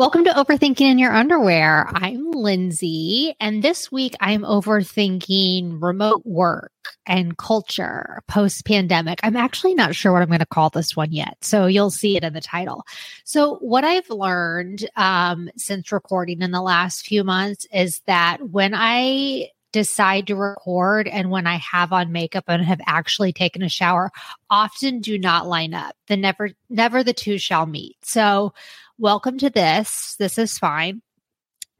Welcome to Overthinking in Your Underwear. I'm Lindsay, and this week I'm overthinking remote work and culture post-pandemic. I'm actually not sure what I'm going to call this one yet, so you'll see it in the title. So what I've learned since recording in the last few months is that when I decide to record and when I have on makeup and have actually taken a shower, often do not line up. Never the two shall meet. So welcome to this. This is fine.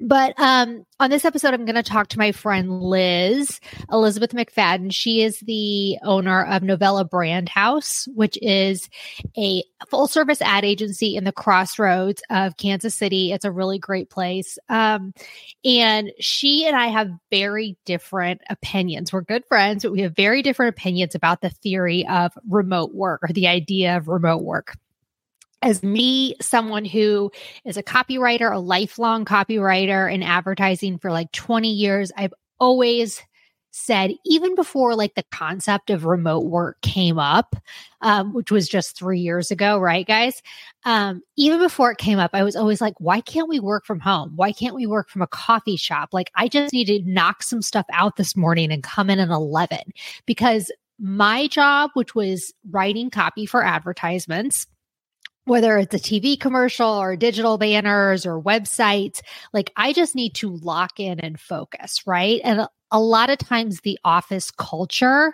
But on this episode, I'm going to talk to my friend Liz, Elizabeth McFadden. She is the owner of Novella Brand House, which is a full-service ad agency in the crossroads of Kansas City. It's a really great place. And she and I have very different opinions. We're good friends, but we have very different opinions about the theory of remote work or the idea of remote work. As me, someone who is a copywriter, a lifelong copywriter in advertising for like 20 years, I've always said, even before like the concept of remote work came up, which was just 3 years ago, right, guys? Even before it came up, I was always like, why can't we work from home? Why can't we work from a coffee shop? Like, I just need to knock some stuff out this morning and come in at 11 because my job, which was writing copy for advertisements, whether it's a TV commercial or digital banners or websites, like I just need to lock in and focus, right? And a lot of times the office culture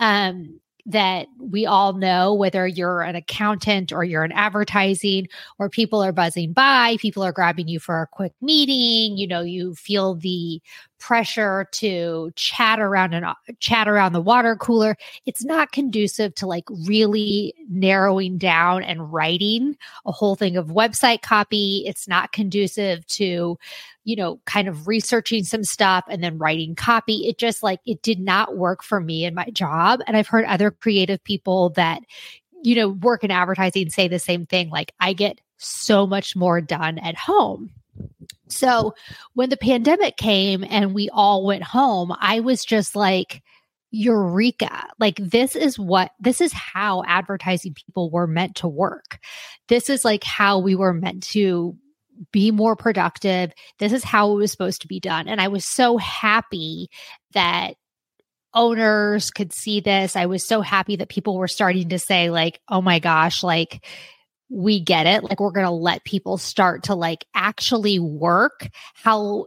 that we all know, whether you're an accountant or you're in advertising or people are buzzing by, people are grabbing you for a quick meeting, you know, you feel the pressure to chat around the water cooler. It's not conducive to like really narrowing down and writing a whole thing of website copy. It's not conducive to, you know, kind of researching some stuff and then writing copy. It just like, it did not work for me in my job. And I've heard other creative people that, you know, work in advertising say the same thing. Like, I get so much more done at home. So when the pandemic came and we all went home, I was just like, eureka, like this is how advertising people were meant to work. This is like how we were meant to be more productive. This is how it was supposed to be done. And I was so happy that owners could see this. I was so happy that people were starting to say like, oh my gosh, like, we get it. Like, we're going to let people start to like actually work how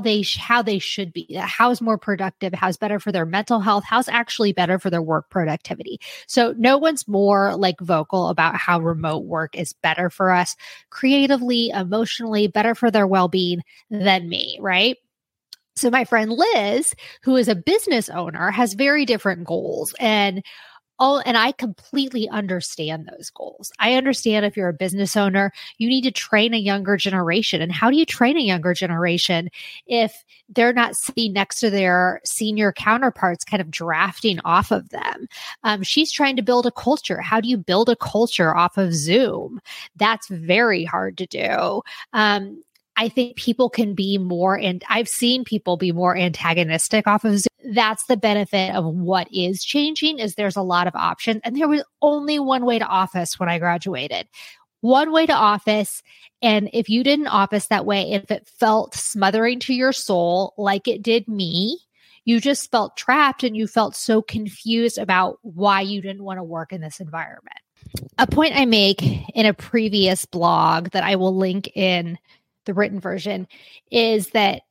they should be. How's more productive? How's better for their mental health? How's actually better for their work productivity? So no one's more like vocal about how remote work is better for us creatively, emotionally, better for their well-being than me, right? So my friend Liz, who is a business owner, has very different goals, and I completely understand those goals. I understand if you're a business owner, you need to train a younger generation. And how do you train a younger generation if they're not sitting next to their senior counterparts kind of drafting off of them? She's trying to build a culture. How do you build a culture off of Zoom? That's very hard to do. I think people can be more, and I've seen people be more antagonistic off of Zoom. That's the benefit of what is changing is there's a lot of options. And there was only one way to office when I graduated. One way to office. And if you didn't office that way, if it felt smothering to your soul like it did me, you just felt trapped and you felt so confused about why you didn't want to work in this environment. A point I make in a previous blog that I will link in the written version is that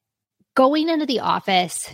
going into the office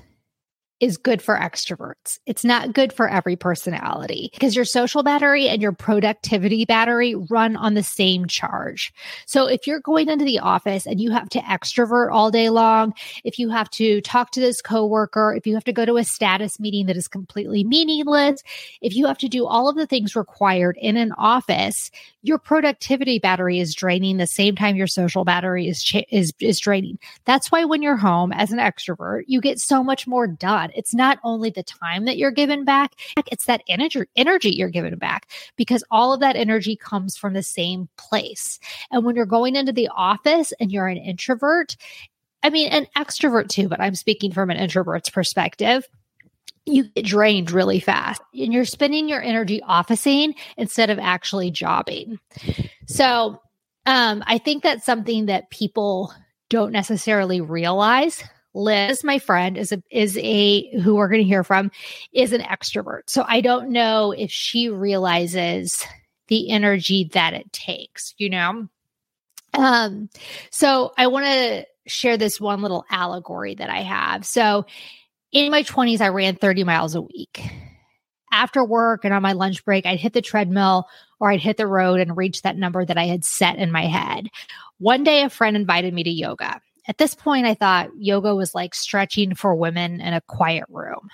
is good for extroverts. It's not good for every personality because your social battery and your productivity battery run on the same charge. So if you're going into the office and you have to extrovert all day long, if you have to talk to this coworker, if you have to go to a status meeting that is completely meaningless, if you have to do all of the things required in an office, your productivity battery is draining the same time your social battery is draining. That's why when you're home as an extrovert, you get so much more done. It's not only the time that you're given back, it's that energy you're given back because all of that energy comes from the same place. And when you're going into the office and you're an introvert, I mean, an extrovert too, but I'm speaking from an introvert's perspective, you get drained really fast and you're spending your energy officing instead of actually jobbing. So I think that's something that people don't necessarily realize. Liz, my friend, who we're going to hear from, is an extrovert. So I don't know if she realizes the energy that it takes, you know? So I want to share this one little allegory that I have. So in my 20s, I ran 30 miles a week. After work and on my lunch break, I'd hit the treadmill or I'd hit the road and reach that number that I had set in my head. One day, a friend invited me to yoga. At this point, I thought yoga was like stretching for women in a quiet room.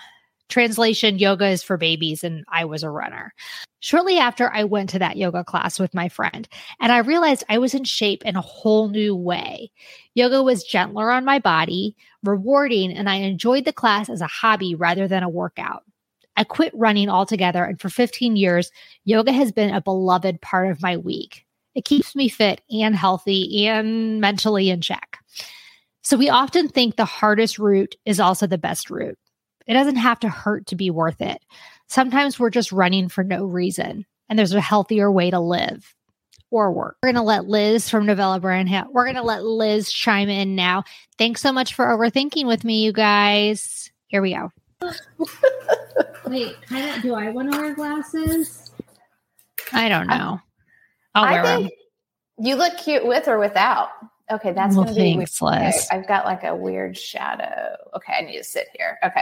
Translation, yoga is for babies, and I was a runner. Shortly after, I went to that yoga class with my friend, and I realized I was in shape in a whole new way. Yoga was gentler on my body, rewarding, and I enjoyed the class as a hobby rather than a workout. I quit running altogether, and for 15 years, yoga has been a beloved part of my week. It keeps me fit and healthy and mentally in check. So we often think the hardest route is also the best route. It doesn't have to hurt to be worth it. Sometimes we're just running for no reason, and there's a healthier way to live or work. We're going to let Liz from Novella Brand House. We're going to let Liz chime in now. Thanks so much for overthinking with me, you guys. Here we go. Wait, do I want to wear glasses? I don't know. I'll wear them. You look cute with or without. Okay, that's going to be weird. Okay, I've got like a weird shadow. Okay, I need to sit here. Okay.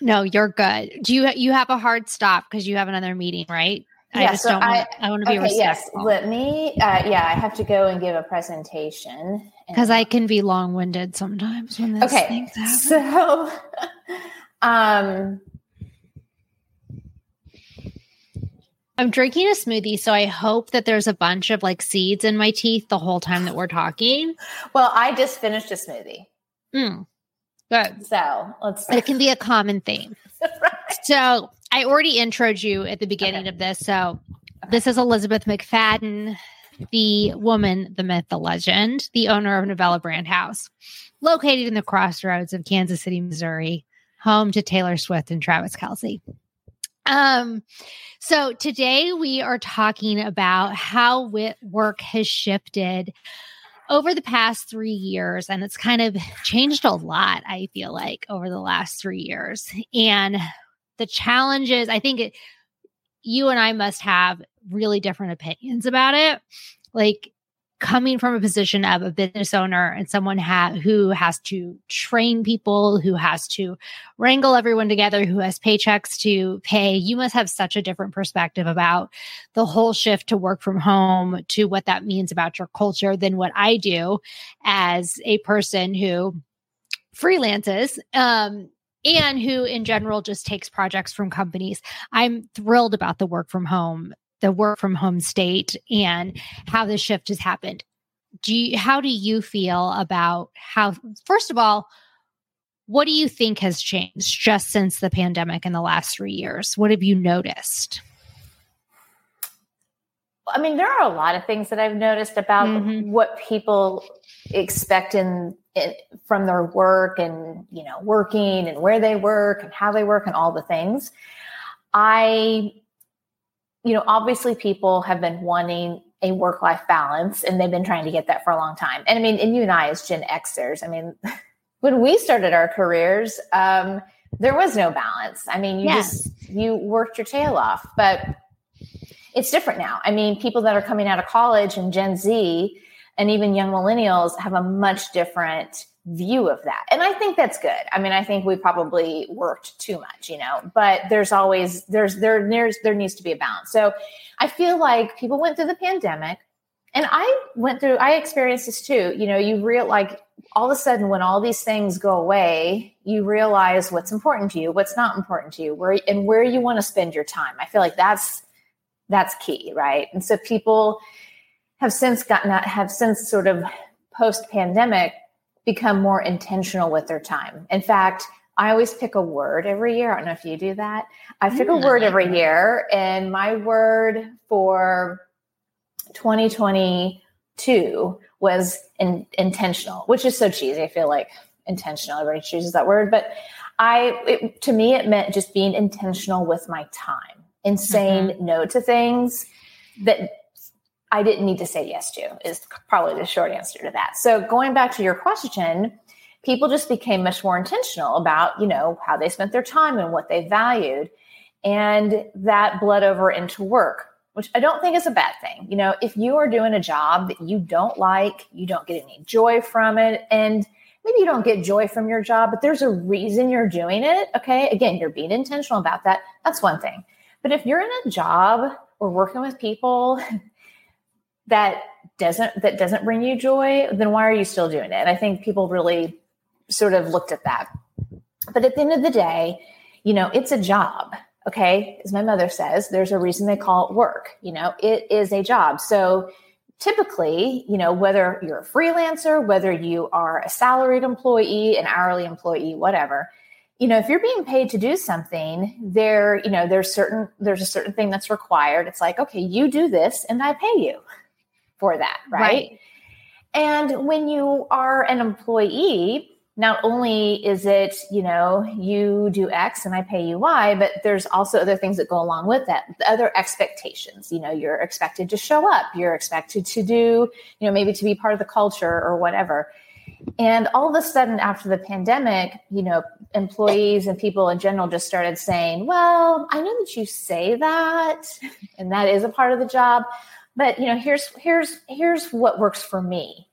No, you're good. Do you have a hard stop because you have another meeting, right? Yeah, I want to be respectful. Yes, let me. I have to go and give a presentation because I can be long-winded sometimes when those things happen. So, I'm drinking a smoothie, so I hope that there's a bunch of like seeds in my teeth the whole time that we're talking. Well, I just finished a smoothie. Good. So let's. It can be a common theme. Right. So I already intro'd you at the beginning of this. So this is Elizabeth McFadden, the woman, the myth, the legend, the owner of Novella Brand House, located in the crossroads of Kansas City, Missouri, home to Taylor Swift and Travis Kelce. So today we are talking about how work has shifted over the past 3 years, and it's kind of changed a lot, I feel like, over the last 3 years. And the challenges, I think you and I must have really different opinions about it. Like coming from a position of a business owner and someone who has to train people, who has to wrangle everyone together, who has paychecks to pay, you must have such a different perspective about the whole shift to work from home, to what that means about your culture than what I do as a person who freelances, and who in general just takes projects from companies. I'm thrilled about the work from home state and how the shift has happened. How do you feel about how, first of all, what do you think has changed just since the pandemic in the last 3 years? What have you noticed? I mean, there are a lot of things that I've noticed about what people expect from their work and, you know, working and where they work and how they work and all the things. Obviously people have been wanting a work-life balance and they've been trying to get that for a long time. And I mean, and you and I as Gen Xers, I mean, when we started our careers, there was no balance. I mean, you worked your tail off, but it's different now. I mean, people that are coming out of college and Gen Z and even young millennials have a much different view of that. And I think that's good. I mean, I think we probably worked too much, you know, but there needs to be a balance. So I feel like people went through the pandemic, and I experienced this too. You know, you realize like all of a sudden when all these things go away, you realize what's important to you, what's not important to you, where you want to spend your time. I feel like that's key. Right. And so people have since sort of post-pandemic become more intentional with their time. In fact, I always pick a word every year. I don't know if you do that. I pick a word every year, and my word for 2022 was intentional, which is so cheesy. I feel like intentional, everybody chooses that word, but to me, it meant just being intentional with my time and saying no to things that I didn't need to say yes to is probably the short answer to that. So going back to your question, people just became much more intentional about, you know, how they spent their time and what they valued. And that bled over into work, which I don't think is a bad thing. You know, if you are doing a job that you don't like, you don't get any joy from it. And maybe you don't get joy from your job, but there's a reason you're doing it. Okay. Again, you're being intentional about that. That's one thing. But if you're in a job or working with people that doesn't bring you joy, then why are you still doing it? And I think people really sort of looked at that. But at the end of the day, you know, it's a job. Okay. As my mother says, there's a reason they call it work. You know, it is a job. So typically, you know, whether you're a freelancer, whether you are a salaried employee, an hourly employee, whatever, you know, if you're being paid to do something there, you know, there's a certain thing that's required. It's like, okay, you do this and I pay you for that. Right. And when you are an employee, not only is it, you know, you do X and I pay you Y, but there's also other things that go along with that, the other expectations. You know, you're expected to show up, you're expected to do, you know, maybe to be part of the culture or whatever. And all of a sudden after the pandemic, you know, employees and people in general just started saying, well, I know that you say that and that is a part of the job, but, you know, here's what works for me.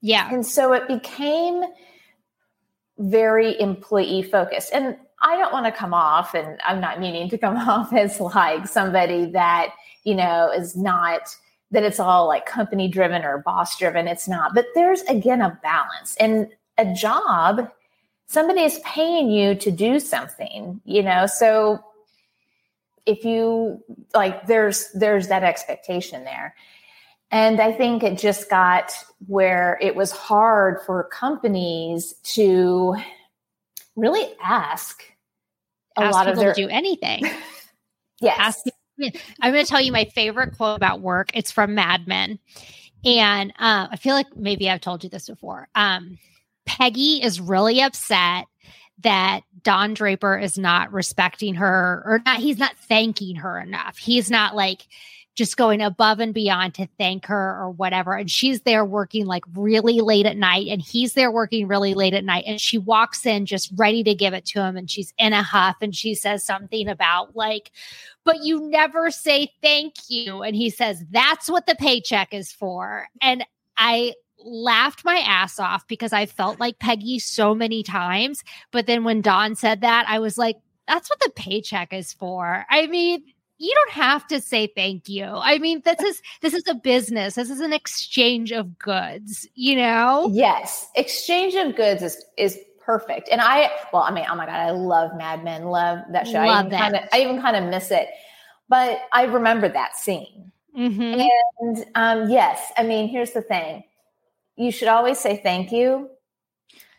Yeah. And so it became very employee focused. And I don't want to come off, and I'm not meaning to come off as like somebody that, you know, is not, that it's all like company driven or boss driven. It's not, but there's again a balance. And a job, somebody is paying you to do something, you know? So if you like, there's that expectation there. And I think it just got where it was hard for companies to really ask lot of their to do anything. Yes. I'm going to tell you my favorite quote about work. It's from Mad Men. And I feel like maybe I've told you this before. Peggy is really upset that Don Draper is not respecting her he's not thanking her enough. He's not like just going above and beyond to thank her or whatever. And she's there working like really late at night and he's there working really late at night. And she walks in just ready to give it to him. And she's in a huff and she says something about like, but you never say thank you. And he says, that's what the paycheck is for. And I laughed my ass off because I felt like Peggy so many times. But then when Don said that, I was like, that's what the paycheck is for. I mean, you don't have to say thank you. I mean, this is a business. This is an exchange of goods, you know? Yes. Exchange of goods is perfect. And oh my God, I love Mad Men. Love that show. I even kind of miss it, but I remember that scene. Mm-hmm. And yes, I mean, here's the thing. You should always say thank you.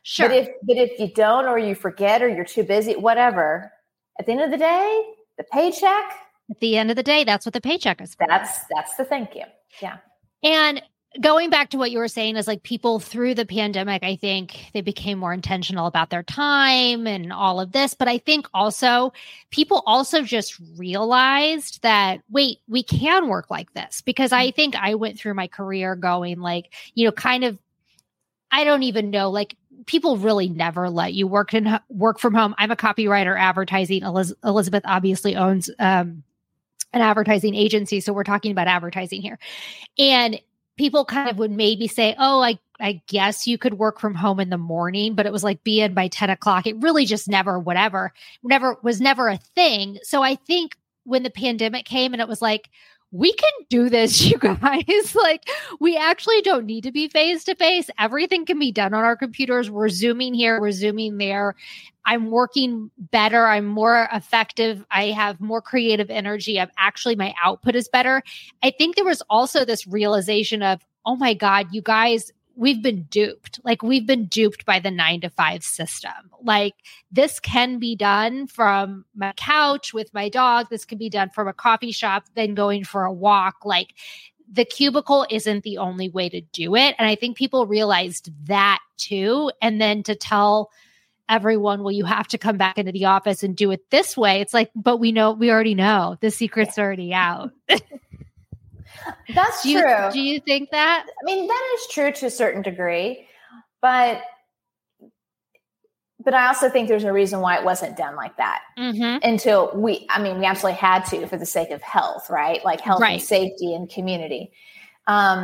Sure. But if you don't, or you forget, or you're too busy, whatever, at the end of the day, the paycheck, at the end of the day, that's what the paycheck is for. That's the thank you. Yeah. And going back to what you were saying is like people through the pandemic, I think they became more intentional about their time and all of this. But I think also people also just realized that, wait, we can work like this, because I think I went through my career going like, you know, kind of, I don't even know, like, people really never let you work from home. I'm a copywriter advertising. Elizabeth obviously owns, an advertising agency. So we're talking about advertising here. And people kind of would maybe say, oh, I guess you could work from home in the morning, but it was like be in by 10 o'clock. It really just never a thing. So I think when the pandemic came and it was like, we can do this, you guys. Like, we actually don't need to be face to face. Everything can be done on our computers. We're Zooming here, we're Zooming there. I'm working better. I'm more effective. I have more creative energy. My output is better. I think there was also this realization of, oh my God, you guys, we've been duped. Like, we've been duped by the 9-to-5 system. Like, this can be done from my couch with my dog. This can be done from a coffee shop, then going for a walk. Like, the cubicle isn't the only way to do it. And I think people realized that too. And then to tell everyone, well, you have to come back into the office and do it this way. It's like, but we already know the secret's already out. That's true. Do you think that? I mean, that is true to a certain degree, but I also think there's a reason why it wasn't done like that until we absolutely had to, for the sake of health, right? Like health and safety and community. So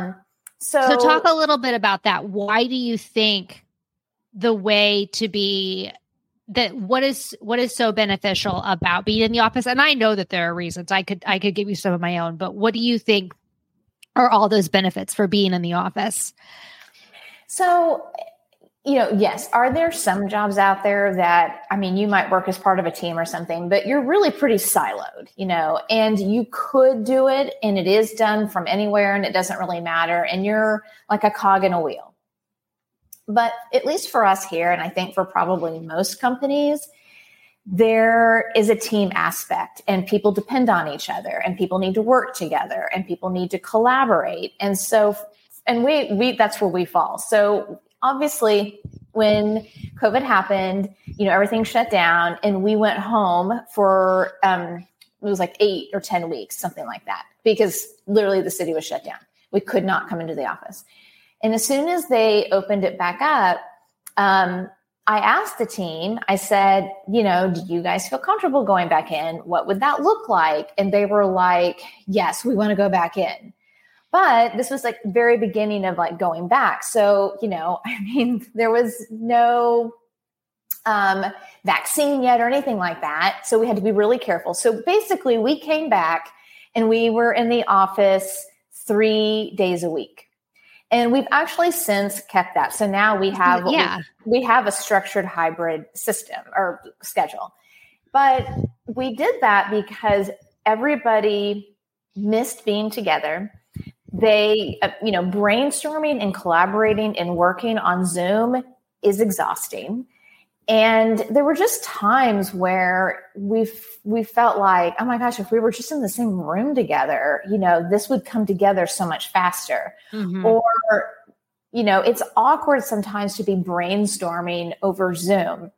talk a little bit about that. Why do you think the way to be that, what is so beneficial about being in the office? And I know that there are reasons. I could give you some of my own, but what do you think are all those benefits for being in the office? So, yes. Are there some jobs out there that, you might work as part of a team or something, but you're really pretty siloed, and you could do it, and it is done from anywhere, and it doesn't really matter. And you're like a cog in a wheel. But at least for us here, and I think for probably most companies, there is a team aspect, and people depend on each other, and people need to work together, and people need to collaborate. And so, and we that's where we fall. So obviously, when COVID happened, everything shut down, and we went home for, it was like 8 or 10 weeks, something like that, because literally the city was shut down. We could not come into the office. And as soon as they opened it back up, I asked the team, I said, do you guys feel comfortable going back in? What would that look like? And they were like, yes, we want to go back in. But this was like very beginning of like going back. So, there was no vaccine yet or anything like that. So we had to be really careful. So basically we came back and we were in the office 3 days a week. And we've actually since kept that. So now we have we have a structured hybrid system or schedule. But we did that because everybody missed being together. They, brainstorming and collaborating and working on Zoom is exhausting. And there were just times where we felt like, oh my gosh, if we were just in the same room together, this would come together so much faster. Mm-hmm. Or, it's awkward sometimes to be brainstorming over Zoom.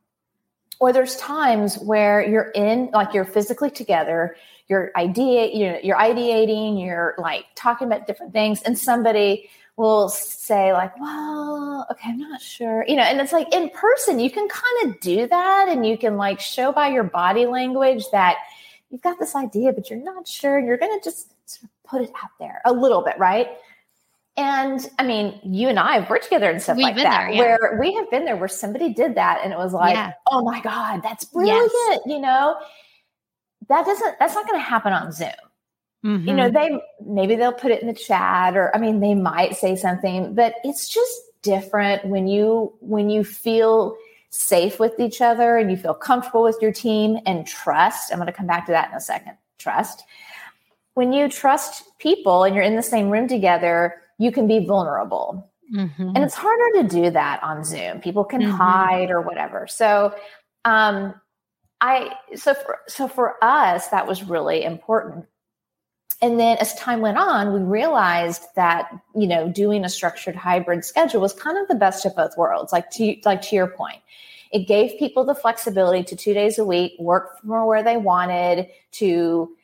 Or there's times where you're in, like you're physically together, you're ideating, you're like talking about different things, and somebody will say like, well, okay, I'm not sure, and it's like in person, you can kind of do that. And you can like show by your body language that you've got this idea, but you're not sure. You're going to just sort of put it out there a little bit. Right. And you and I have worked together and stuff like that, where we have been there where somebody did that. And it was like, oh my God, that's brilliant. Yes. That's not going to happen on Zoom. Mm-hmm. They'll put it in the chat, or, they might say something, but it's just different when you feel safe with each other and you feel comfortable with your team and trust. I'm going to come back to that in a second. Trust. When you trust people and you're in the same room together, you can be vulnerable. Mm-hmm. And it's harder to do that on Zoom. People can hide or whatever. So, for us, that was really important. And then as time went on, we realized that, doing a structured hybrid schedule was kind of the best of both worlds. Like to your point, it gave people the flexibility to 2 days a week, work from where they wanted to,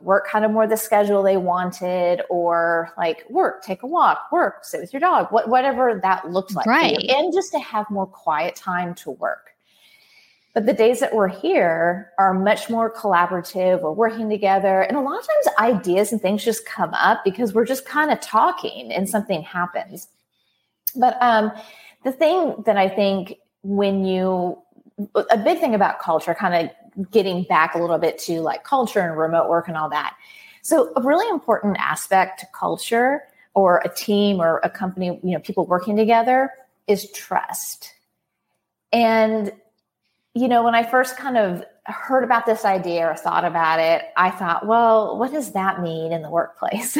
work kind of more the schedule they wanted, or like work, take a walk, work, sit with your dog, whatever that looked like. Right. For you, and just to have more quiet time to work. But the days that we're here are much more collaborative. We're working together. And a lot of times ideas and things just come up because we're just kind of talking and something happens. But the thing that I think a big thing about culture, kind of getting back a little bit to like culture and remote work and all that. So a really important aspect to culture or a team or a company, people working together, is trust. And when I first kind of heard about this idea or thought about it, I thought, well, what does that mean in the workplace?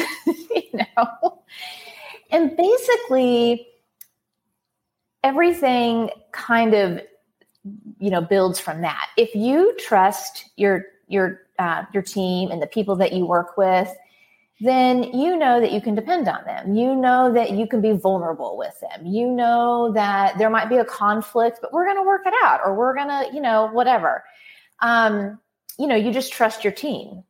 And basically everything kind of, builds from that. If you trust your team and the people that you work with, then you know that you can depend on them. You know that you can be vulnerable with them. You know that there might be a conflict, but we're going to work it out, or we're going to, whatever. You just trust your team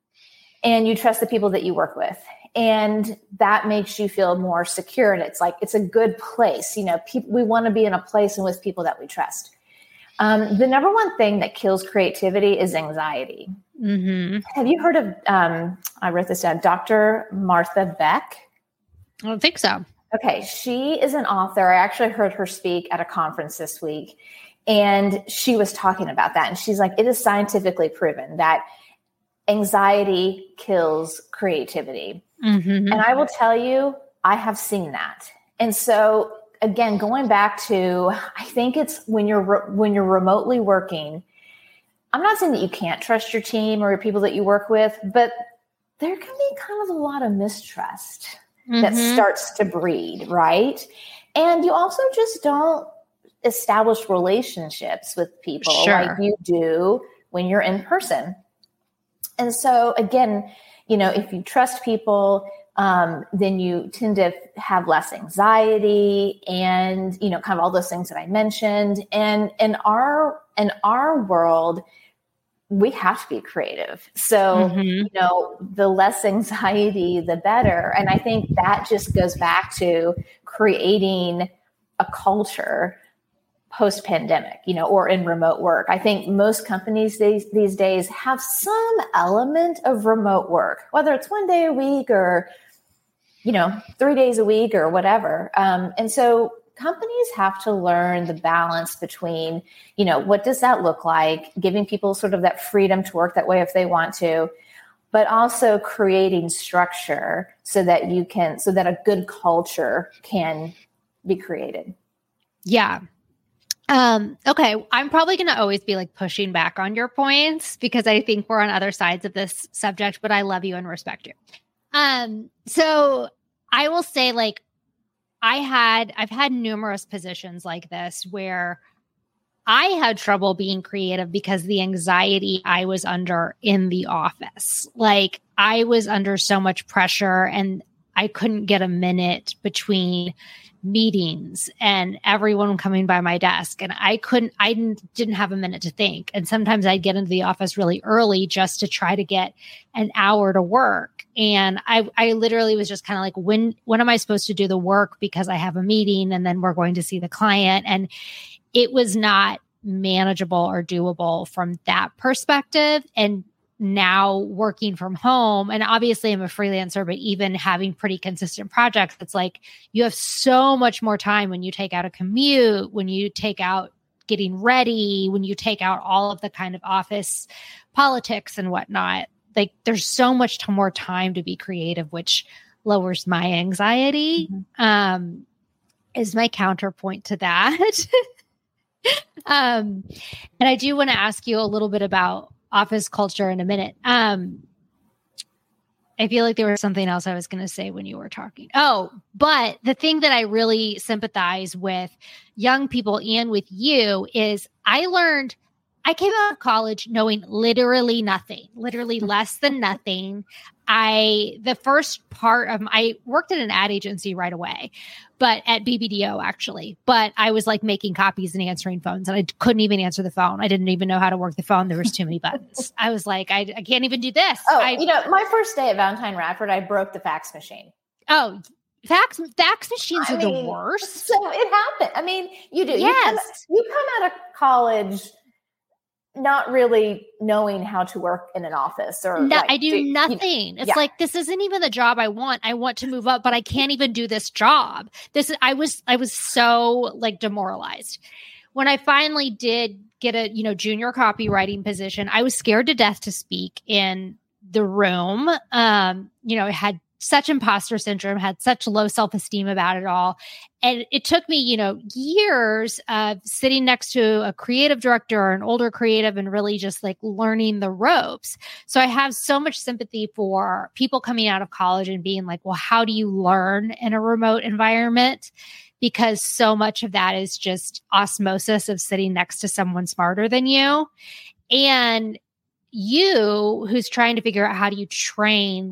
and you trust the people that you work with. And that makes you feel more secure. And it's like, it's a good place. You know, we want to be in a place and with people that we trust. The number one thing that kills creativity is anxiety. Mm-hmm. Have you heard of, I wrote this down, Dr. Martha Beck? I don't think so. Okay. She is an author. I actually heard her speak at a conference this week, and she was talking about that. And she's like, it is scientifically proven that anxiety kills creativity. Mm-hmm. And I will tell you, I have seen that. And so again, going back to, I think it's when you're remotely working, I'm not saying that you can't trust your team or your people that you work with, but there can be kind of a lot of mistrust that starts to breed, right? And you also just don't establish relationships with people like you do when you're in person. And so again, you know, if you trust people, then you tend to have less anxiety and, you know, kind of all those things that I mentioned. And in our world, we have to be creative. So, you know, the less anxiety, the better. And I think that just goes back to creating a culture post-pandemic, you know, or in remote work. I think most companies these days have some element of remote work, whether it's 1 day a week or, you know, 3 days a week or whatever. And so companies have to learn the balance between, you know, what does that look like? Giving people sort of that freedom to work that way if they want to, but also creating structure so that a good culture can be created. Yeah. Okay. I'm probably going to always be like pushing back on your points because I think we're on other sides of this subject, but I love you and respect you. So I will say, like, I've had numerous positions like this where I had trouble being creative because the anxiety I was under in the office, like I was under so much pressure and I couldn't get a minute between meetings and everyone coming by my desk. And I didn't have a minute to think. And sometimes I'd get into the office really early just to try to get an hour to work. And I literally was just kind of like, when am I supposed to do the work? Because I have a meeting and then we're going to see the client. And it was not manageable or doable from that perspective. And now working from home, and obviously I'm a freelancer, but even having pretty consistent projects, it's like you have so much more time when you take out a commute, when you take out getting ready, when you take out all of the kind of office politics and whatnot. Like there's so much more time to be creative, which lowers my anxiety. Is my counterpoint to that. And I do want to ask you a little bit about office culture in a minute. I feel like there was something else I was going to say when you were talking. Oh, but the thing that I really sympathize with young people and with you is I came out of college knowing literally less than nothing. I worked at an ad agency right away, but at BBDO actually, but I was like making copies and answering phones and I couldn't even answer the phone. I didn't even know how to work the phone. There was too many buttons. I was like, I can't even do this. Oh, you know, my first day at Valentine Radford, I broke the fax machine. Oh, fax machines are the worst. So it happened. I mean, you do. Yes. You come out of college not really knowing how to work in an office or nothing. You know, like, this isn't even the job I want. I want to move up, but I can't even do this job. I was so like demoralized when I finally did get a, you know, junior copywriting position. I was scared to death to speak in the room. You know, I had such imposter syndrome, had such low self-esteem about it all. And it took me, you know, years of sitting next to a creative director or an older creative and really just like learning the ropes. So I have so much sympathy for people coming out of college and being like, well, how do you learn in a remote environment? Because so much of that is just osmosis of sitting next to someone smarter than you. And you who's trying to figure out how do you train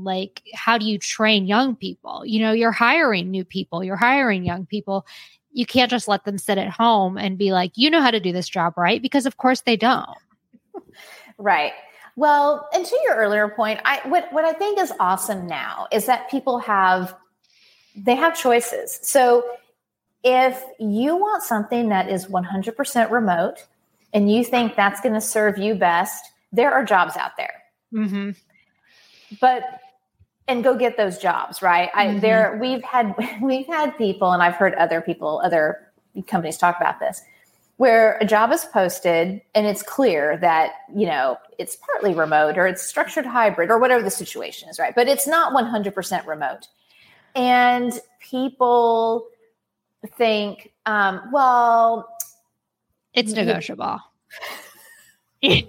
young people? You know, you're hiring new people, you're hiring young people. You can't just let them sit at home and be like, you know how to do this job, right? Because of course they don't. Right. Well, and to your earlier point, what I think is awesome now is that people have choices. So if you want something that is 100% remote and you think that's going to serve you best, there are jobs out there. Mm-hmm. And go get those jobs, right? Mm-hmm. We've had people, and I've heard other companies talk about this, where a job is posted and it's clear that, it's partly remote or it's structured hybrid or whatever the situation is, right? But it's not 100% remote. And people think, well, it's negotiable. And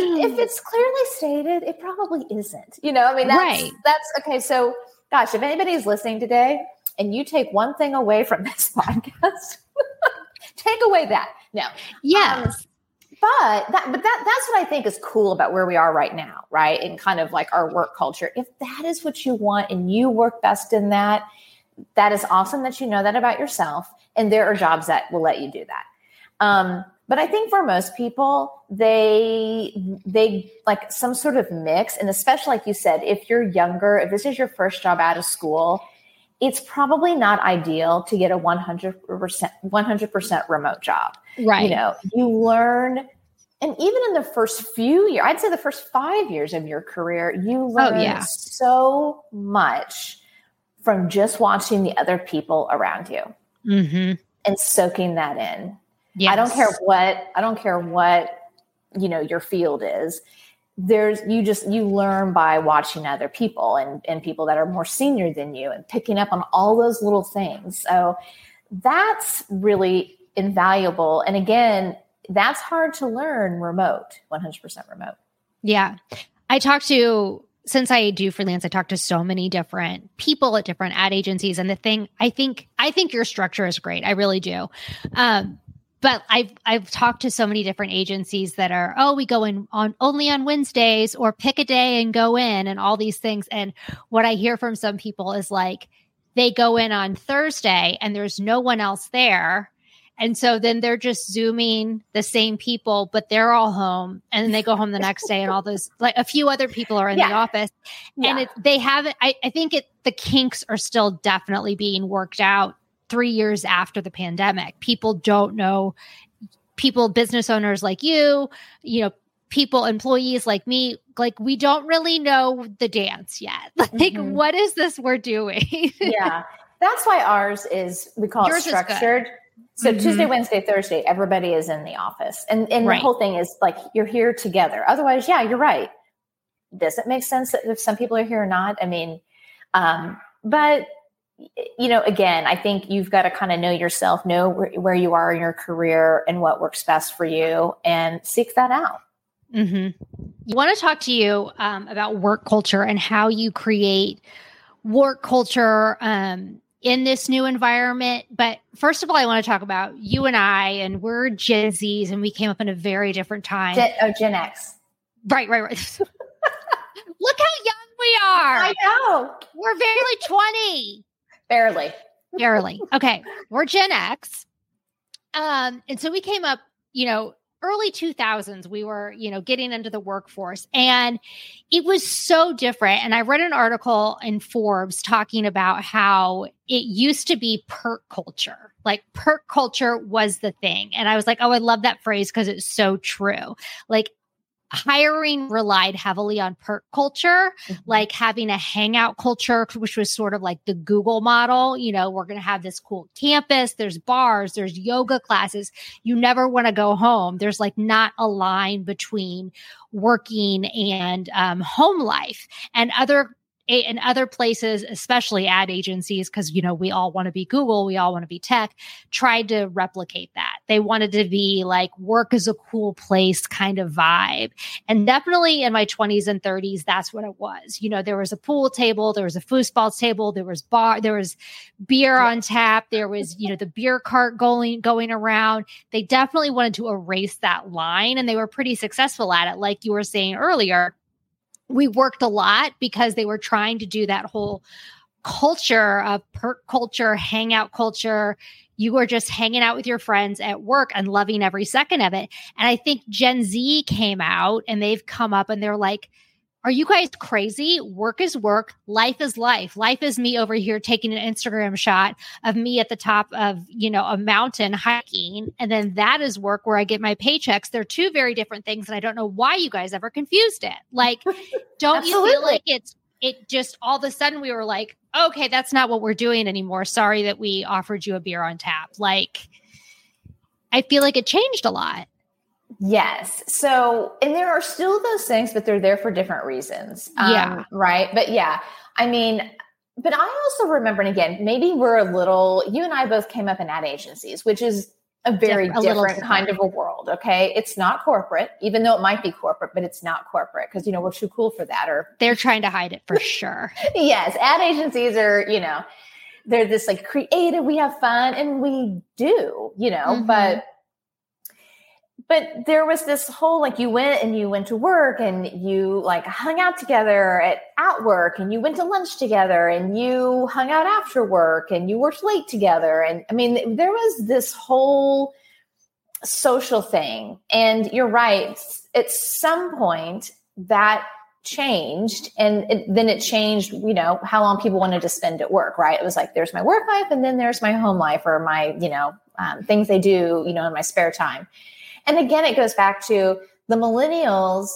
if it's clearly stated, it probably isn't, that's okay. So gosh, if anybody's listening today and you take one thing away from this podcast, take away that. No. Yes. But that's what I think is cool about where we are right now. Right. And kind of like our work culture. If that is what you want and you work best in that, that is awesome that you know that about yourself. And there are jobs that will let you do that. But I think for most people, they like some sort of mix. And especially like you said, if you're younger, if this is your first job out of school, it's probably not ideal to get a 100% remote job. Right. You learn, and even in the first few years, I'd say the first 5 years of your career, you learn so much from just watching the other people around you and soaking that in. Yes. I don't care what, your field is. You learn by watching other people and people that are more senior than you and picking up on all those little things. So that's really invaluable. And again, that's hard to learn 100% remote. Yeah. Since I do freelance, I talk to so many different people at different ad agencies. And I think your structure is great. I really do. But I've talked to so many different agencies that are, we go in only on Wednesdays or pick a day and go in and all these things. And what I hear from some people is like, they go in on Thursday and there's no one else there. And so then they're just Zooming the same people, but they're all home. And then they go home the next day and all those, like a few other people are in the office. Yeah. And the kinks are still definitely being worked out. 3 years after the pandemic, people don't know. People, business owners like you, people, employees like me, like we don't really know the dance yet. Like, what is this we're doing? Yeah, that's why ours is we call it structured. So Tuesday, Wednesday, Thursday, everybody is in the office, and the whole thing is like you're here together. Otherwise, yeah, you're right. Does it make sense that if some people are here or not? I mean, but. Again, I think you've got to kind of know yourself, know where you are in your career and what works best for you and seek that out. Mm-hmm. I want to talk to you about work culture and how you create work culture in this new environment. But first of all, I want to talk about you and I, and we're Gen Zs and we came up in a very different time. Gen X. Right. Look how young we are. I know. We're barely 20. Barely. Okay. We're Gen X. And so we came up, early 2000s, we were, getting into the workforce and it was so different. And I read an article in Forbes talking about how it used to be perk culture. Like perk culture was the thing. And I was like, I love that phrase because it's so true. Like, hiring relied heavily on perk culture, like having a hangout culture, which was sort of like the Google model. We're going to have this cool campus. There's bars, there's yoga classes. You never want to go home. There's like not a line between working and home life and other places, especially ad agencies, because, we all want to be Google, we all want to be tech, tried to replicate that. They wanted to be like work is a cool place kind of vibe. And definitely in my 20s and 30s, that's what it was. There was a pool table, there was a foosball table, there was bar, there was beer on tap, there was, the beer cart going around. They definitely wanted to erase that line and they were pretty successful at it. Like you were saying earlier, we worked a lot because they were trying to do that whole culture of perk culture, hangout culture. You are just hanging out with your friends at work and loving every second of it. And I think Gen Z came out and they've come up and they're like, are you guys crazy? Work is work. Life is life. Life is me over here taking an Instagram shot of me at the top of, you know, a mountain hiking. And then that is work where I get my paychecks. They're two very different things. And I don't know why you guys ever confused it. Like, don't you feel like it just all of a sudden we were like, okay, that's not what we're doing anymore. Sorry that we offered you a beer on tap. Like, I feel like it changed a lot. Yes. So, and there are still those things, but they're there for different reasons. Yeah. Right. But yeah, I mean, but I also remember, and again, maybe we're a little, you and I both came up in ad agencies, which is a very different kind of a world. Okay. It's not corporate, even though it might be corporate, but it's not corporate because, you know, we're too cool for that, or they're trying to hide it for sure. Yes. Ad agencies are, you know, they're this like creative, we have fun and we do, you know, mm-hmm. But there was this whole, like, you went to work and you like hung out together at work, and you went to lunch together, and you hung out after work, and you worked late together. And I mean, there was this whole social thing, and you're right. At some point that changed, and then it changed, you know, how long people wanted to spend at work, right? It was like, there's my work life and then there's my home life, or my, you know, things they do, you know, in my spare time. And again, it goes back to the millennials.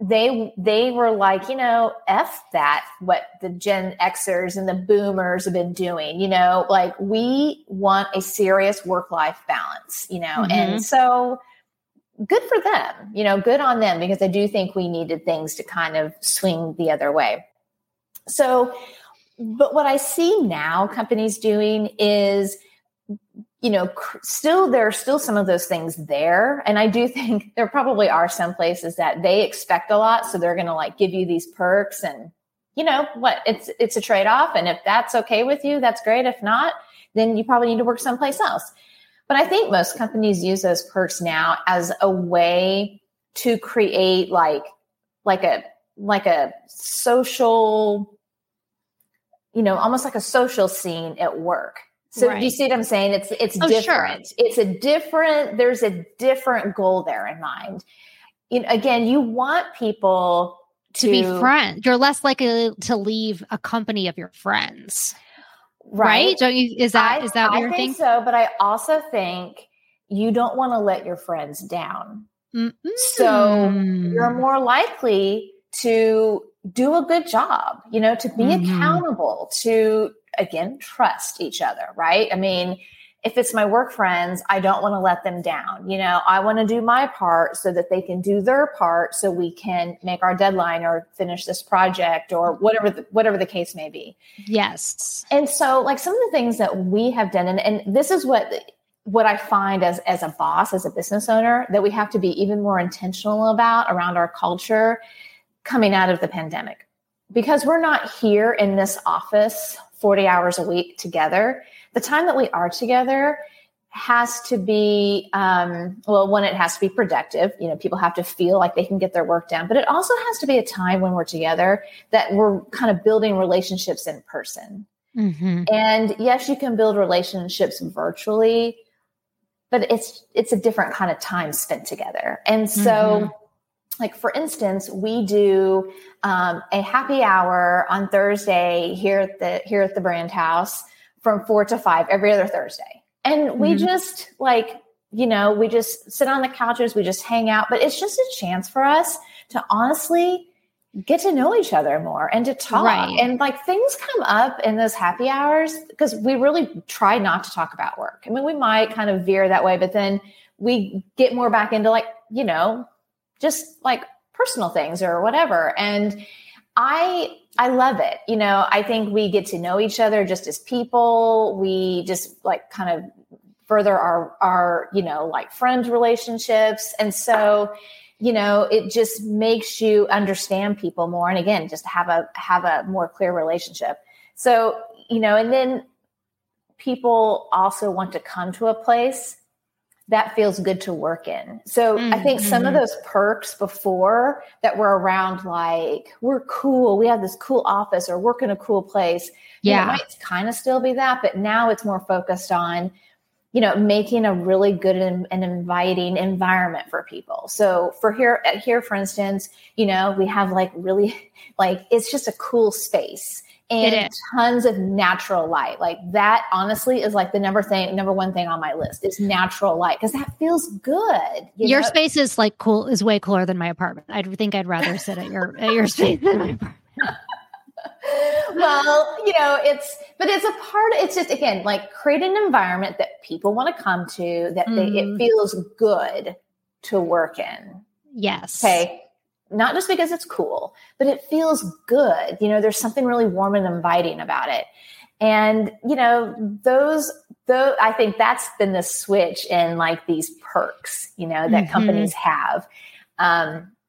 They were like, you know, F that, what the Gen Xers and the boomers have been doing, you know, like, we want a serious work-life balance, you know? Mm-hmm. And so good for them, you know, good on them, because I do think we needed things to kind of swing the other way. So, but what I see now companies doing is, you know, there are still some of those things there. And I do think there probably are some places that they expect a lot. So they're going to like give you these perks, and you know what, it's a trade-off. And if that's okay with you, that's great. If not, then you probably need to work someplace else. But I think most companies use those perks now as a way to create like a social, you know, almost like a social scene at work. So right. Do you see what I'm saying? It's different. Sure. There's a different goal there in mind. You know, again, you want people to be friends. You're less likely to leave a company of your friends. Right? Don't you, is that what you're thinking? I think so, but I also think you don't want to let your friends down. Mm-hmm. So you're more likely to do a good job, you know, to be accountable, to again, trust each other, right? I mean, if it's my work friends, I don't want to let them down. You know, I want to do my part so that they can do their part, so we can make our deadline or finish this project, or whatever the case may be. Yes. And so, like, some of the things that we have done, and this is what I find as a boss, as a business owner, that we have to be even more intentional about around our culture coming out of the pandemic, because we're not here in this office 40 hours a week together. The time that we are together has to be, one, it has to be productive. You know, people have to feel like they can get their work done, but it also has to be a time when we're together that we're kind of building relationships in person. Mm-hmm. And yes, you can build relationships virtually, but it's a different kind of time spent together. And so, like, for instance, we do a happy hour on Thursday here at the Brand House from 4 to 5 every other Thursday. And we just, like, you know, we just sit on the couches, we just hang out, but it's just a chance for us to honestly get to know each other more and to talk. Right. And like, things come up in those happy hours, because we really try not to talk about work. I mean, we might kind of veer that way, but then we get more back into, like, you know, just like personal things or whatever. And I love it. You know, I think we get to know each other just as people. We just like kind of further our, you know, like, friend relationships. And so, you know, it just makes you understand people more. And again, just have a more clear relationship. So, you know, and then people also want to come to a place that feels good to work in. So I think some of those perks before that were around, like, we're cool, we have this cool office, or work in a cool place. Yeah. It might kind of still be that, but now it's more focused on, you know, making a really good and inviting environment for people. So for here, for instance, you know, we have it's just a cool space. And tons of natural light. Like, that honestly is like the number one thing on my list is natural light, because that feels good. Your space is like cool, is way cooler than my apartment. I think I'd rather sit at your space than my apartment. Well, you know, it's just, again, like, create an environment that people want to come to, that it feels good to work in. Yes. Okay. Not just because it's cool, but it feels good. You know, there's something really warm and inviting about it. And, you know, though I think that's been the switch in, like, these perks, you know, that companies have.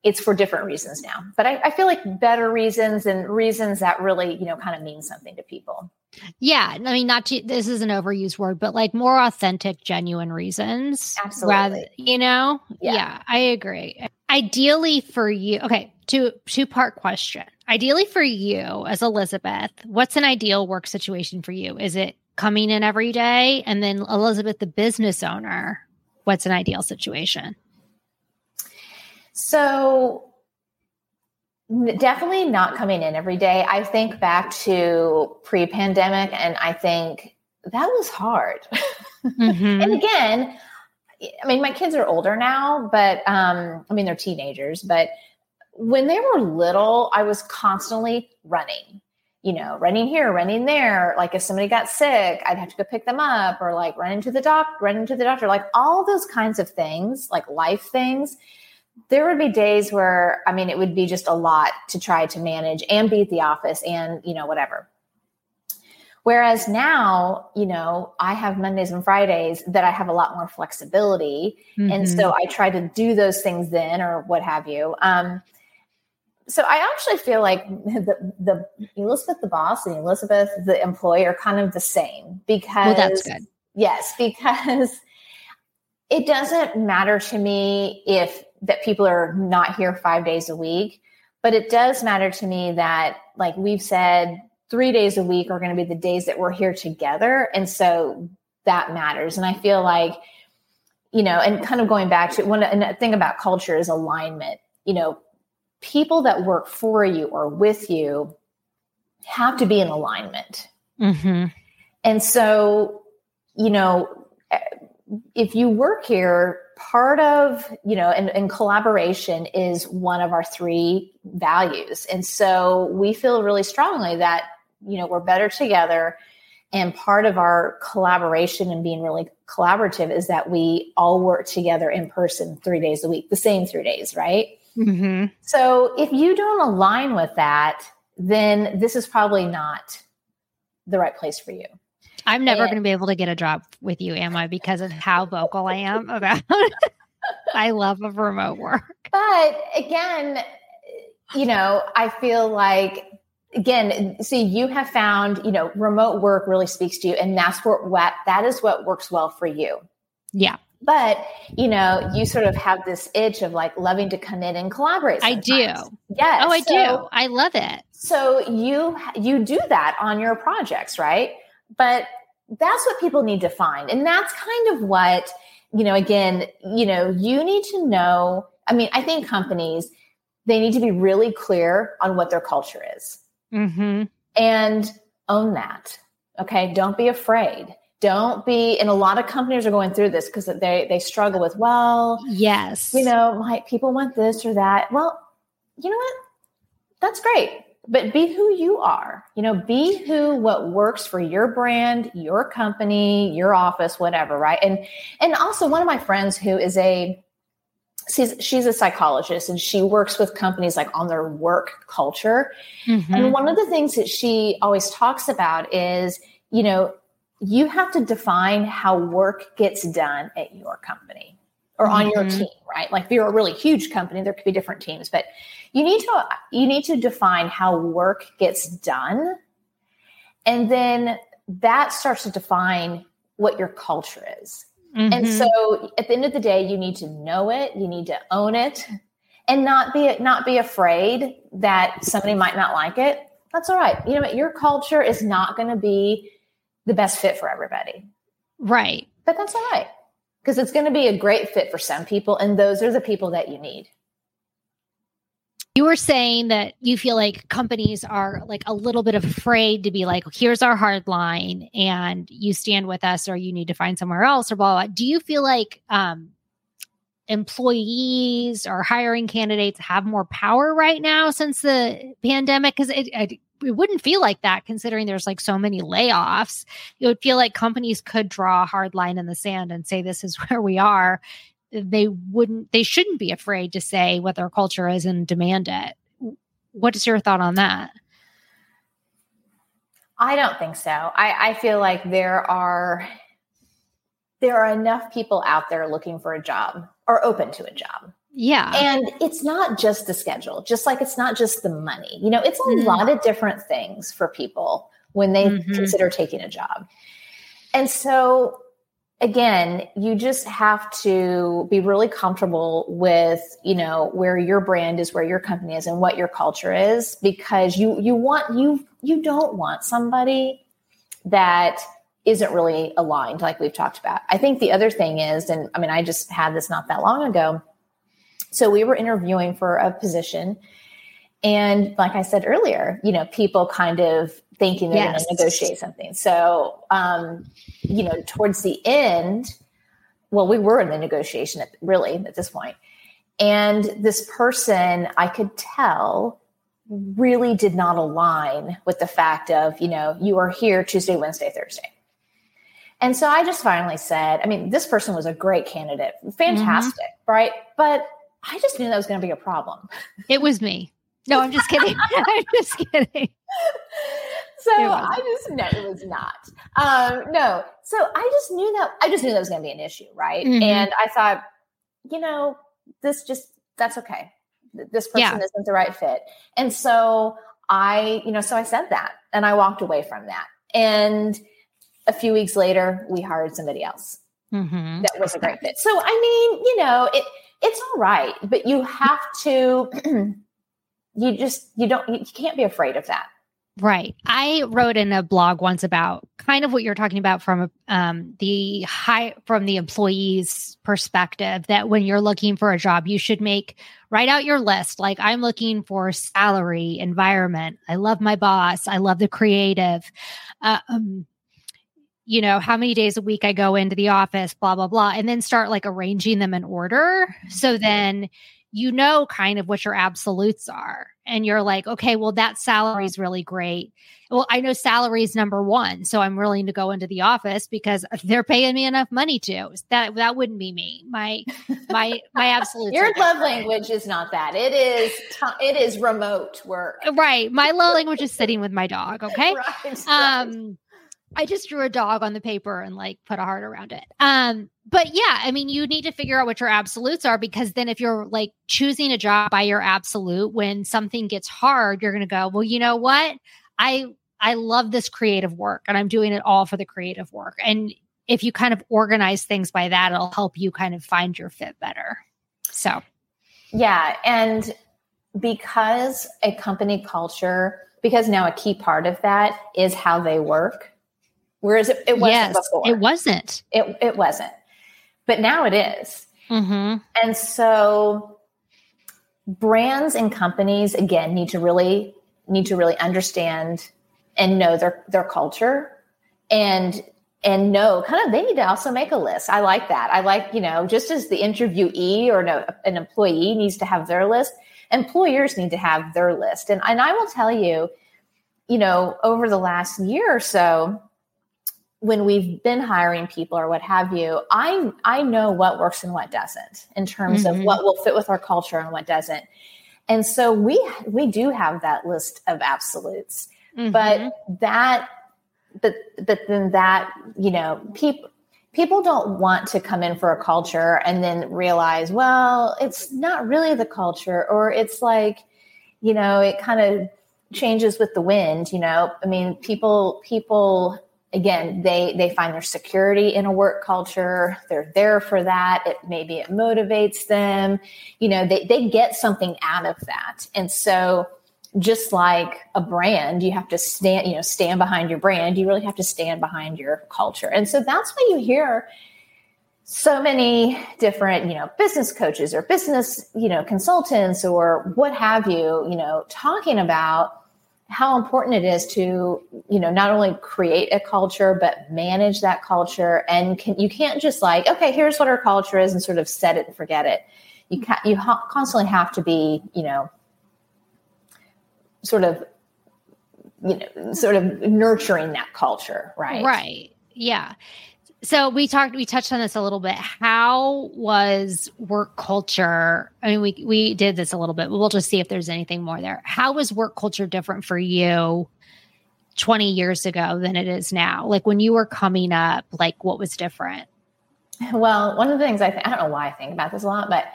It's for different reasons now, but I feel like better reasons and reasons that really, you know, kind of mean something to people. Yeah. I mean, this is an overused word, but like more authentic, genuine reasons. Absolutely. Rather, you know? Yeah, I agree. Ideally for you. Okay. Two-part question. Ideally for you as Elizabeth, what's an ideal work situation for you? Is it coming in every day? And then Elizabeth, the business owner, what's an ideal situation? So definitely not coming in every day. I think back to pre-pandemic and I think that was hard. And again, I mean, my kids are older now, but I mean, they're teenagers, but when they were little, I was constantly running, you know, running here, running there. Like, if somebody got sick, I'd have to go pick them up, or like run into the doctor, like all those kinds of things, like life things. There would be days where, I mean, it would be just a lot to try to manage and be at the office and, you know, whatever. Whereas now, you know, I have Mondays and Fridays that I have a lot more flexibility. And so I try to do those things then, or what have you. So I actually feel like the Elizabeth, the boss, and Elizabeth, the employee, are kind of the same, because, well, that's good. Yes, because it doesn't matter to me if that people are not here 5 days a week, but it does matter to me that, like we've said, 3 days a week are going to be the days that we're here together. And so that matters. And I feel like, you know, and kind of going back to one thing about culture is alignment. You know, people that work for you or with you have to be in alignment. And so, you know, if you work here, part of, you know, and collaboration is one of our three values. And so we feel really strongly that, you know, we're better together. And part of our collaboration and being really collaborative is that we all work together in person 3 days a week, the same 3 days, right? So if you don't align with that, then this is probably not the right place for you. I'm never going to be able to get a job with you, am I? Because of how vocal I am about my love of remote work. But again, you know, I feel like, again, see, you have found, you know, remote work really speaks to you, and that's what works well for you. Yeah. But, you know, you sort of have this itch of like loving to come in and collaborate sometimes. I do. Yes. Oh, I do. I love it. So you do that on your projects, right? But that's what people need to find. And that's kind of what, you know, again, you know, you need to know. I mean, I think companies, they need to be really clear on what their culture is and own that. Okay. Don't be afraid. And a lot of companies are going through this because they struggle with, well, yes, you know, like people want this or that. Well, you know what? That's great. But be who you are, you know, what works for your brand, your company, your office, whatever. Right. And also one of my friends who is she's a psychologist, and she works with companies like on their work culture. And one of the things that she always talks about is, you know, you have to define how work gets done at your company or on your team, right? Like if you're a really huge company, there could be different teams, but you need to define how work gets done. And then that starts to define what your culture is. Mm-hmm. And so at the end of the day, you need to know it, you need to own it, and not be afraid that somebody might not like it. That's all right. You know what? Your culture is not going to be the best fit for everybody. Right. But that's all right. Because it's going to be a great fit for some people. And those are the people that you need. You were saying that you feel like companies are like a little bit afraid to be like, here's our hard line and you stand with us, or you need to find somewhere else, or blah, blah. Do you feel like employees or hiring candidates have more power right now since the pandemic? Because it wouldn't feel like that, considering there's like so many layoffs. It would feel like companies could draw a hard line in the sand and say, this is where we are. They shouldn't be afraid to say what their culture is and demand it. What is your thought on that? I don't think so. I feel like there are enough people out there looking for a job or open to a job. Yeah. And it's not just the schedule, just like it's not just the money. You know, it's a lot of different things for people when they consider taking a job. And so again, you just have to be really comfortable with, you know, where your brand is, where your company is, and what your culture is, because you don't want somebody that isn't really aligned, like we've talked about. I think the other thing is, and I mean, I just had this not that long ago. So we were interviewing for a position, and like I said earlier, you know, people kind of thinking they're going to negotiate something. So, you know, towards the end, well, we were in the negotiation at this point. And this person, I could tell, really did not align with the fact of, you know, you are here Tuesday, Wednesday, Thursday. And so I just finally said, I mean, this person was a great candidate, fantastic, right? But I just knew that was going to be a problem. It was me. No, I'm just kidding. I'm just kidding. So I just know it was not. No. So I just knew that was going to be an issue. Right. Mm-hmm. And I thought, you know, that's okay. This person isn't the right fit. And so I said that, and I walked away from that. And a few weeks later, we hired somebody else that was a great fit. So, I mean, you know, it's all right, but you have to, you can't be afraid of that. Right. I wrote in a blog once about kind of what you're talking about from the employee's perspective, that when you're looking for a job, you should write out your list. Like, I'm looking for salary, environment. I love my boss. I love the creative, you know, how many days a week I go into the office, blah, blah, blah, and then start like arranging them in order. So then you know kind of what your absolutes are. And you're like, okay, well, that salary is really great. Well, I know salary is number one, so I'm willing to go into the office because they're paying me enough money to. That wouldn't be me. My absolutes. Your love language is not that. It is remote work. Right. My love language is sitting with my dog. Okay. Right. I just drew a dog on the paper and like put a heart around it. But yeah, I mean, you need to figure out what your absolutes are, because then if you're like choosing a job by your absolute, when something gets hard, you're going to go, well, you know what? I love this creative work, and I'm doing it all for the creative work. And if you kind of organize things by that, it'll help you kind of find your fit better. So, yeah. And because a company culture, because now a key part of that is how they work. Whereas it wasn't before. It wasn't. It wasn't. But now it is. Mm-hmm. And so brands and companies, again, need to really understand and know their culture, and know kind of, they need to also make a list. I like that. I like, you know, just as the interviewee or an employee needs to have their list, employers need to have their list. And I will tell you, you know, over the last year or so, when we've been hiring people or what have you, I know what works and what doesn't in terms of what will fit with our culture and what doesn't. And so we do have that list of absolutes, but then you know, people don't want to come in for a culture and then realize, well, it's not really the culture, or it's like, you know, it kind of changes with the wind. You know, I mean, people again, they find their security in a work culture. They're there for that. Maybe it motivates them. You know, they get something out of that. And so just like a brand, you have to stand behind your brand. You really have to stand behind your culture. And so that's why you hear so many different, business coaches or business, consultants or what have you, talking about how important it is to, not only create a culture, but manage that culture. And you can't just like, okay, here's what our culture is and sort of set it and forget it. You constantly have to be, sort of nurturing that culture. Right. Right. Yeah. So we touched on this a little bit. How was work culture? I mean, we did this a little bit, but we'll just see if there's anything more there. How was work culture different for you 20 years ago than it is now? Like when you were coming up, like what was different? Well, one of the things I don't know why I think about this a lot, but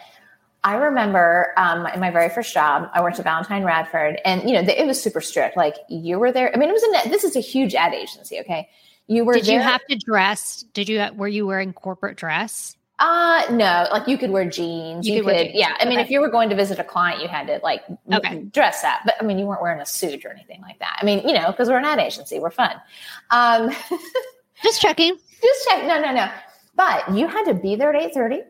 I remember in my very first job, I worked at Valentine Radford, and it was super strict. Like you were there. I mean, this is a huge ad agency. Okay. Did you have to dress? Were you wearing corporate dress? No, like you could wear jeans. You could wear jeans. Yeah. I mean, if you were going to visit a client, you had to dress up, but I mean, you weren't wearing a suit or anything like that. I mean, cause we're an ad agency, we're fun. Just checking. No. But you had to be there at 8:30.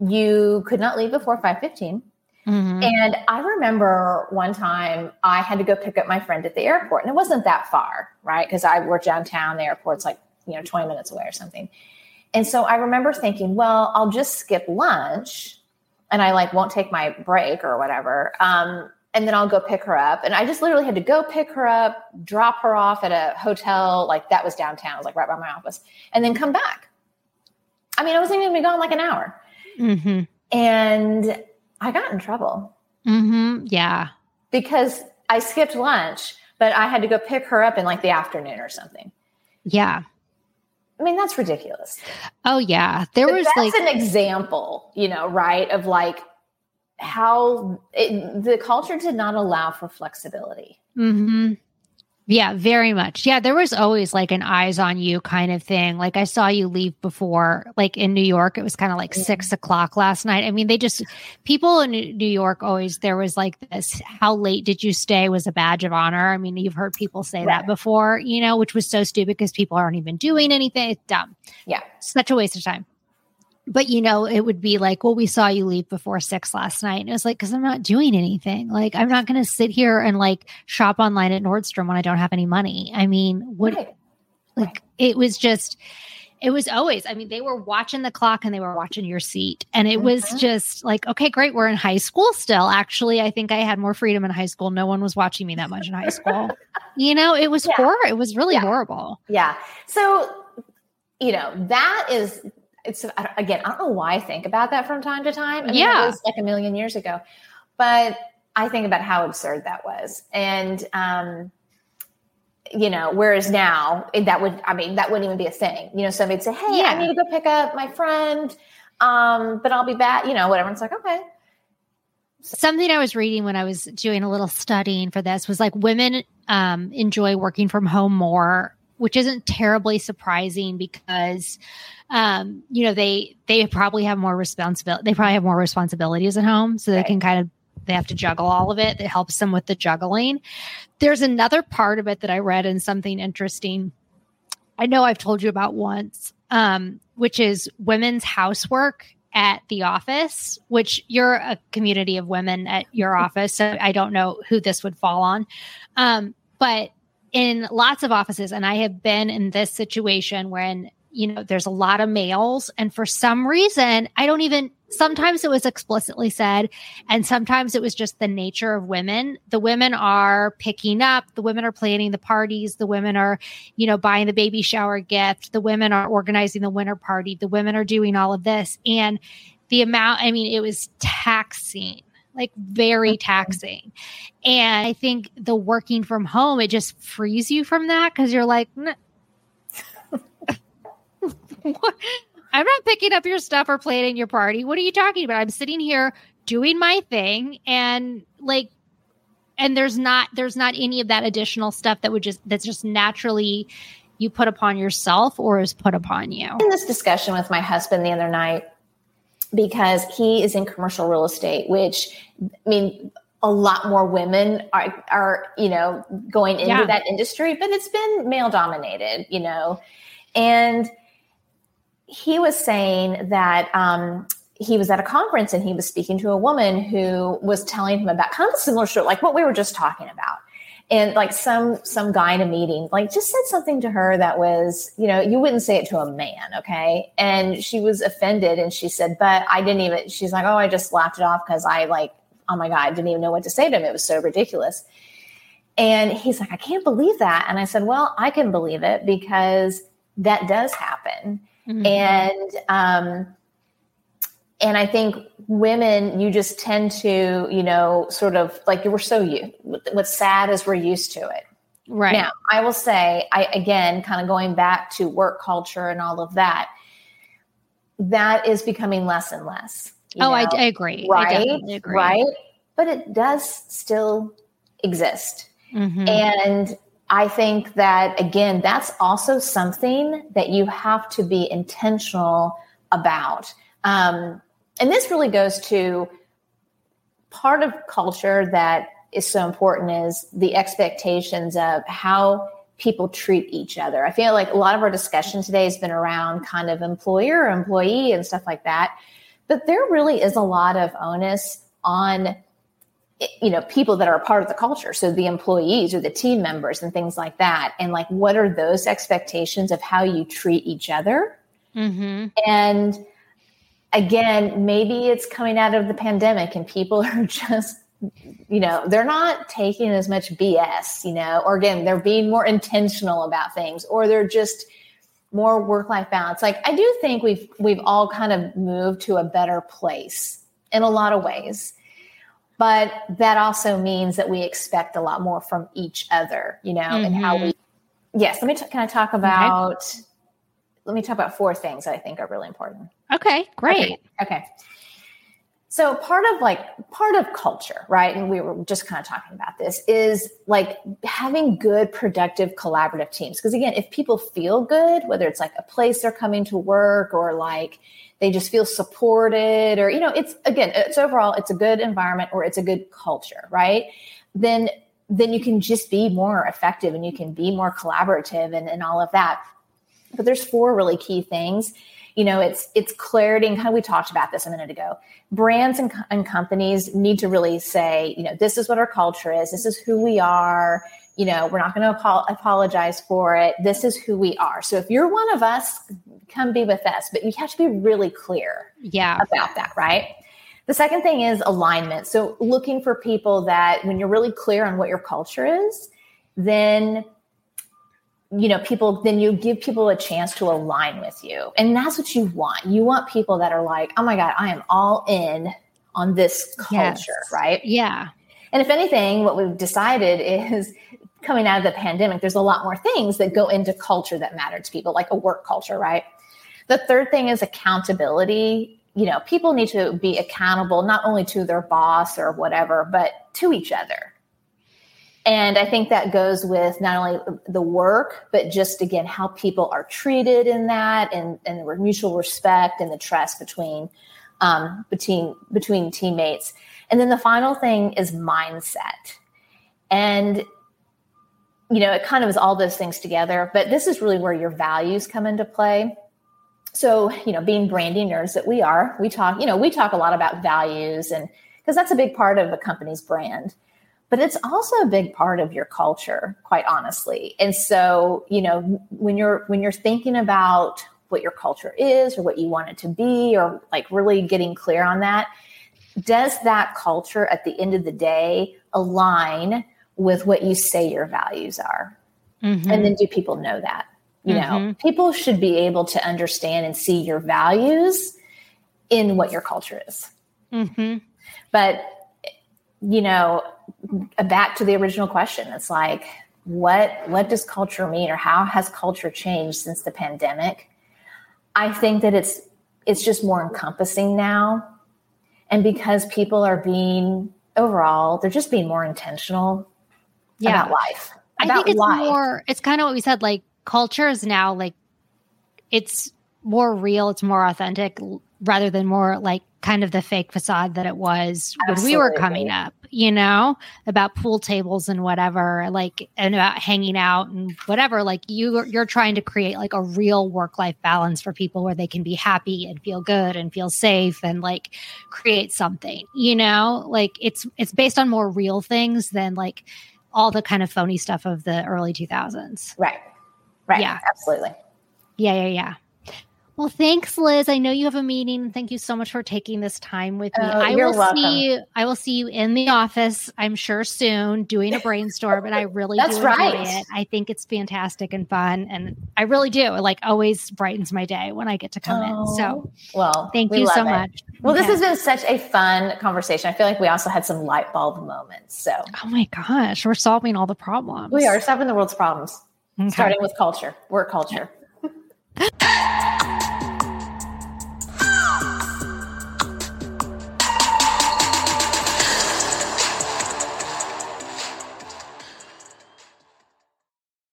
You could not leave before 5:15. Mm-hmm. And I remember one time I had to go pick up my friend at the airport, and it wasn't that far, right? Because I worked downtown, the airport's 20 minutes away or something. And so I remember thinking, well, I'll just skip lunch and I won't take my break or whatever. And then I'll go pick her up. And I just literally had to go pick her up, drop her off at a hotel. That was downtown. It was right by my office, and then come back. I mean, I wasn't even going to be gone an hour. Mm-hmm. And I got in trouble. Mm-hmm. Yeah. Because I skipped lunch, but I had to go pick her up in the afternoon or something. Yeah. I mean, that's ridiculous. Oh yeah. That's an example, right. Of how the culture did not allow for flexibility. Mm-hmm. Yeah, very much. Yeah, there was always an eyes on you kind of thing. I saw you leave before, in New York, it was kind of 6 o'clock last night. I mean, people in New York always, there was this, how late did you stay was a badge of honor. I mean, you've heard people say that before, which was so stupid because people aren't even doing anything. It's dumb. Yeah. Such a waste of time. But, it would be well, we saw you leave before 6 last night. And it was because I'm not doing anything. I'm not going to sit here and shop online at Nordstrom when I don't have any money. I mean, what, right. Right. It was always, I mean, they were watching the clock and they were watching your seat. And it was just okay, great. We're in high school still. Actually, I think I had more freedom in high school. No one was watching me that much in high school. It was horror. It was really horrible. Yeah. So, that is... It's again, I don't know why I think about that from time to time. I mean, it was a million years ago, but I think about how absurd that was. And, whereas now that wouldn't even be a thing. Somebody'd say, hey, I need to go pick up my friend. But I'll be back, whatever. And it's okay. Something I was reading when I was doing a little studying for this was women, enjoy working from home more, which isn't terribly surprising because, they probably have more responsibility. They probably have more responsibilities at home. So they can they have to juggle all of it. It helps them with the juggling. There's another part of it that I read in something interesting. I know I've told you about once, which is women's housework at the office, which you're a community of women at your office. So I don't know who this would fall on. But in lots of offices, and I have been in this situation when, there's a lot of males, and for some reason, sometimes it was explicitly said, and sometimes it was just the nature of women. The women are picking up, the women are planning the parties, the women are, buying the baby shower gift, the women are organizing the winter party, the women are doing all of this. And the amount, I mean, it was taxing. Very taxing. And I think the working from home, it just frees you from that because you're I'm not picking up your stuff or planning your party. What are you talking about? I'm sitting here doing my thing and there's not any of that additional stuff that's just naturally you put upon yourself or is put upon you. In this discussion with my husband the other night, because he is in commercial real estate, which, I mean, a lot more women are you know, going into that industry, but it's been male dominated, you know. And he was saying that he was at a conference and he was speaking to a woman who was telling him about kind of a similar story, like what we were just talking about. And like some guy in a meeting, like just said something to her that was, you know, you wouldn't say it to a man. Okay. And she was offended. And she said, but I didn't even, she's like, oh, I just laughed it off. Cause I like, oh my God, I didn't even know what to say to him. It was so ridiculous. And he's like, I can't believe that. And I said, well, I can believe it because that does happen. Mm-hmm. And I think women, you just tend to, you know, sort of like we're so you. What's sad is we're used to it. Right. Now, I will say, again, kind of going back to work culture and all of that, that is becoming less and less. Oh, I agree. Right? I definitely agree. Right. But it does still exist. Mm-hmm. And I think that, again, that's also something that you have to be intentional about. And this really goes to part of culture that is so important is the expectations of how people treat each other. I feel like a lot of our discussion today has been around kind of employer, employee and stuff like that. But there really is a lot of onus on, you know, people that are a part of the culture. So the employees or the team members and things like that. And like, what are those expectations of how you treat each other? Mm-hmm. And again, maybe it's coming out of the pandemic and people are just, you know, they're not taking as much BS, you know, or again, they're being more intentional about things, or they're just more work-life balance. Like I do think we've all kind of moved to a better place in a lot of ways, but that also means that we expect a lot more from each other, you know, mm-hmm. and how we, yes. Let me talk about four things that I think are really important. Okay, great. Okay. So part of culture, right? And we were just kind of talking about this is like having good, productive, collaborative teams. Because again, if people feel good, whether it's like a place they're coming to work or like they just feel supported or, you know, it's again, it's overall, it's a good environment or it's a good culture, right? Then you can just be more effective and you can be more collaborative and all of that. But there's four really key things. You know, it's clarity and kind of, we talked about this a minute ago. Brands and companies need to really say, you know, this is what our culture is. This is who we are. You know, we're not going to apologize for it. This is who we are. So if you're one of us, come be with us. But you have to be really clear about that, right? The second thing is alignment. So looking for people that when you're really clear on what your culture is, then you know, people, then you give people a chance to align with you. And that's what you want. You want people that are like, oh my God, I am all in on this culture, right? Yeah. And if anything, what we've decided is coming out of the pandemic, there's a lot more things that go into culture that matter to people, like a work culture, right? The third thing is accountability. You know, people need to be accountable, not only to their boss or whatever, but to each other. And I think that goes with not only the work, but just, again, how people are treated in that and the mutual respect and the trust between teammates. And then the final thing is mindset. And, you know, it kind of is all those things together, but this is really where your values come into play. So, you know, being branding nerds that we are, we talk a lot about values and because that's a big part of a company's brand. But it's also a big part of your culture, quite honestly. And so, you know, when you're thinking about what your culture is or what you want it to be or like really getting clear on that, does that culture at the end of the day align with what you say your values are? Mm-hmm. And then do people know that? You mm-hmm. know, people should be able to understand and see your values in what your culture is. Mm-hmm. But, you know, back to the original question, it's like, what does culture mean or how has culture changed since the pandemic? I think that it's just more encompassing now. And because people are being overall, they're just being more intentional about life. I think it's more, it's kind of what we said, like culture is now like, it's more real, it's more authentic rather than more like kind of the fake facade that it was Absolutely. When we were coming up, you know, about pool tables and whatever, like, and about hanging out and whatever. Like you're trying to create like a real work-life balance for people where they can be happy and feel good and feel safe and like create something, you know, like it's based on more real things than like all the kind of phony stuff of the early 2000s. Right. Right. Yeah. Absolutely. Yeah. Well, thanks, Liz. I know you have a meeting. Thank you so much for taking this time with me. I will see you in the office, I'm sure, soon, doing a brainstorm. And I really enjoy it. I think it's fantastic and fun. And I really do. It like always brightens my day when I get to come in. So thank you so much. Well, this has been such a fun conversation. I feel like we also had some light bulb moments. So oh my gosh, we're solving all the problems. We are solving the world's problems. Okay. Starting with culture. We're culture.